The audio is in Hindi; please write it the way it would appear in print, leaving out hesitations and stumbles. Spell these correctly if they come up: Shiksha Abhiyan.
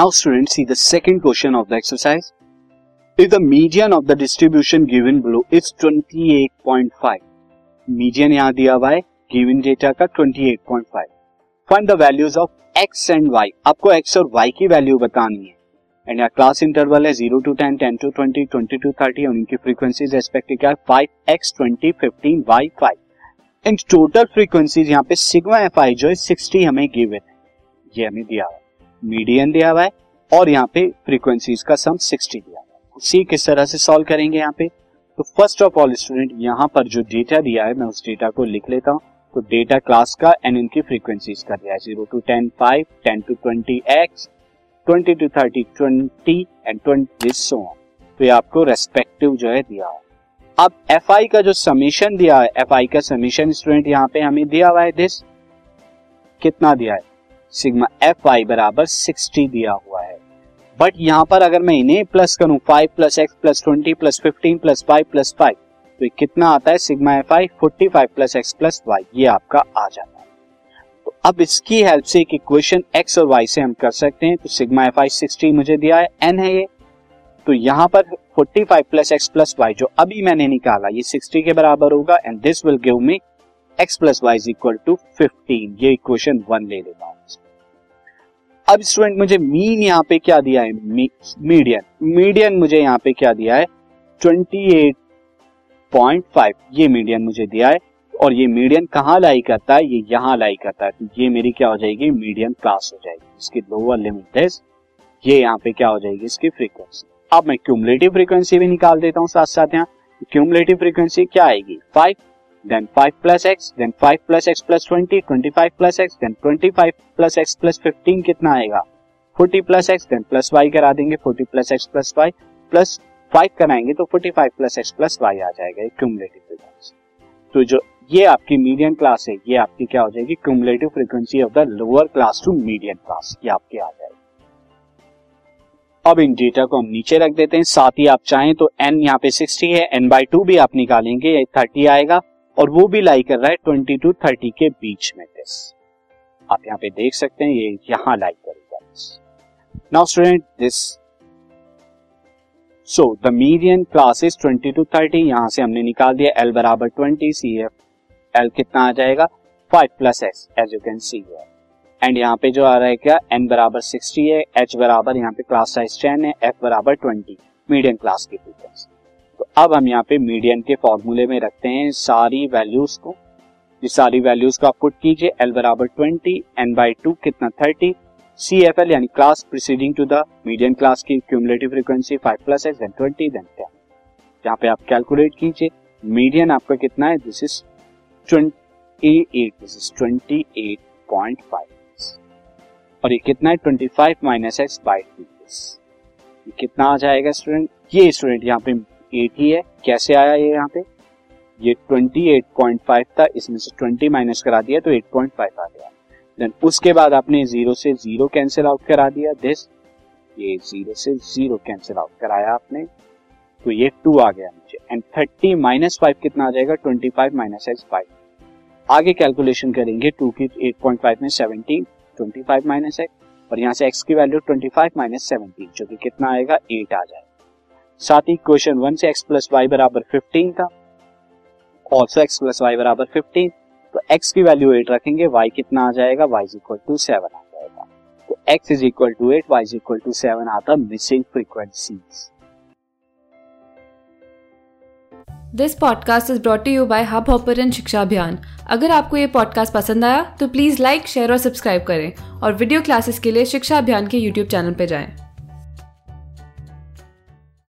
Now students, see the second question of the exercise. If the median of the distribution given below is 28.5, median यहाँ दिया हुआ है गिवन डेटा का 28.5. Find the values of x and y. आपको x और y की वैल्यू बतानी है. एंड यहाँ क्लास इंटरवल है 0 to 10, 10 to 20, 20 to 30 और इनकी फ्रीक्वेंसीज रेस्पेक्टिव क्या है 5x, 20, 15, y, 5. And total frequencies यहाँ पे सिग्मा fi जो है 60 हमें गिवन है. ये हमें दिया हुआ है. मीडियन दिया हुआ है और यहाँ पे फ्रीक्वेंसीज का सम 60 दिया हुआ है. सी किस तरह से सॉल्व करेंगे यहाँ पे. तो फर्स्ट ऑफ ऑल स्टूडेंट यहाँ पर जो डेटा दिया है मैं उस डेटा को लिख लेता हूँ. तो डेटा क्लास का एंड इनकी फ्रीक्वेंसीज का दिया है 0 to 10 5, 10 to 20 x, 20 to 30 20 and 20 so on. तो ये आपको रेस्पेक्टिव जो है दिया है. अब fi का जो समेशन दिया है, fi का समेशन स्टूडेंट यहाँ पे हमें दिया हुआ है दिस कितना दिया है सिग्मा fi बराबर 60 दिया हुआ है. बट यहाँ पर अगर मैं इन्हें प्लस करूं 5 plus x plus 20 plus 15 plus 5 plus 5 तो ये कितना आता है sigma fi 45 plus x plus y ये आपका आ जाता है. तो अब इसकी हेल्प से एक इक्वेशन x और y से हम कर सकते हैं. तो सिग्मा fi 60 मुझे दिया है n है ये. तो यहाँ पर 45 प्लस x प्लस y जो अभी मैंने निकाला ये 60 के बराबर होगा and this will give me x plus y is equal to 15. ये इक्वेशन 1 ले लेता हूँ. अब स्टूडेंट मुझे मीन यहाँ पे क्या दिया है मीडियन मुझे यहाँ पे क्या दिया है 28.5 ये मीडियन मुझे दिया है. और ये मीडियन कहाँ लाई करता है ये यहाँ लाई करता है. तो ये मेरी क्या हो जाएगी मीडियन क्लास हो जाएगी. इसकी लोअर लिमिट है ये यहाँ पे क्या हो जाएगी इसकी फ्रीक्वेंसी. अब मैं क्यूमुलेटिव फ्रीक्वेंसी भी निकाल देता हूँ साथ साथ. यहाँ क्यूमुलेटिव फ्रीक्वेंसी क्या आएगी 5 then 5 plus x then 5 plus x plus 20 25 plus x then 25 plus x plus 15 कितना आएगा 40 plus x then plus y करा देंगे 40 plus x plus y plus 5 कराएंगे तो 45 plus x plus y आ जाएगा क्यूमुलेटिव फ्रीक्वेंसी. तो जो ये आपकी मीडियन क्लास है ये आपकी क्या हो जाएगी cumulative frequency of the lower class to median class ये आपकी आ जाएगी. अब इन डेटा को हम नीचे रख देते हैं. साथ ही आप चाहें तो n यहाँ पे 60 है n by 2 भी आप निकालेंगे 30 आएगा और वो भी लाई कर रहा है 20 टू 30 के बीच में. दिस आप यहाँ पे देख सकते हैं ये यहाँ लाई करेगा. Now student this so the median class is 20 to 30 यहाँ से हमने निकाल दिया l बराबर 20 सी एफ l कितना आ जाएगा 5 plus x as you can see है. एंड यहाँ पे जो आ रहा है क्या n बराबर 60 है h बराबर यहाँ पे क्लास साइज 10 है f बराबर 20 मीडियन क्लास की फ्रीक्वेंसी. तो अब हम यहाँ पे मीडियन के फॉर्मूले में रखते हैं सारी वैल्यूज को. ये सारी वैल्यूज को आप पुट कीजिए l बराबर 20 n बाई 2 कितना 30 cfl यानी class preceding to the median class की cumulative frequency 5 plus x then 20 then 10. यहाँ पे आप कैलकुलेट कीजिए मीडियन आपका कितना है दिस इज 28.5 और ये कितना है 25 माइनस एक्स बाई 2 ये कितना आ जाएगा स्टूडेंट ये स्टूडेंट यहाँ पे 80 है. कैसे आया ये यहाँ पे ये 28.5 था इसमें से 20 माइनस करा दिया तो 8.5 आ गया. देन उसके बाद आपने 0 से 0 कैंसिल आउट करा दिया दिस ये 0 से 0 कैंसिल आउट कराया आपने तो ये 2 आ गया नीचे. एंड 30 माइनस 5 कितना आ जाएगा 25 माइनस एक्स बाई 2. आगे कैलकुलेशन करेंगे 2 की 8.5 में 17 25 माइनस x और यहाँ से x की वैल्यू 25 माइनस 17 जो कि कितना आएगा 8 आ जाएगा. साथ ही क्वेश्चन 1 से x प्लस y बराबर 15 था ऑल्सो x प्लस y बराबर 15 तो x की वैल्यू 8 रखेंगे y कितना आ जाएगा y इज इक्वल टू 7 आ जाएगा. तो x is equal to 8 y is equal to 7 आता missing frequencies. This podcast is brought to you by hub hopper and शिक्षा अभियान. अगर आपको ये पॉडकास्ट पसंद आया तो प्लीज़ लाइक शेयर और सब्सक्राइब करें और वीडियो क्लासेस के लिए शिक्षा अभियान के यूट्यूब चैनल पर जाएं.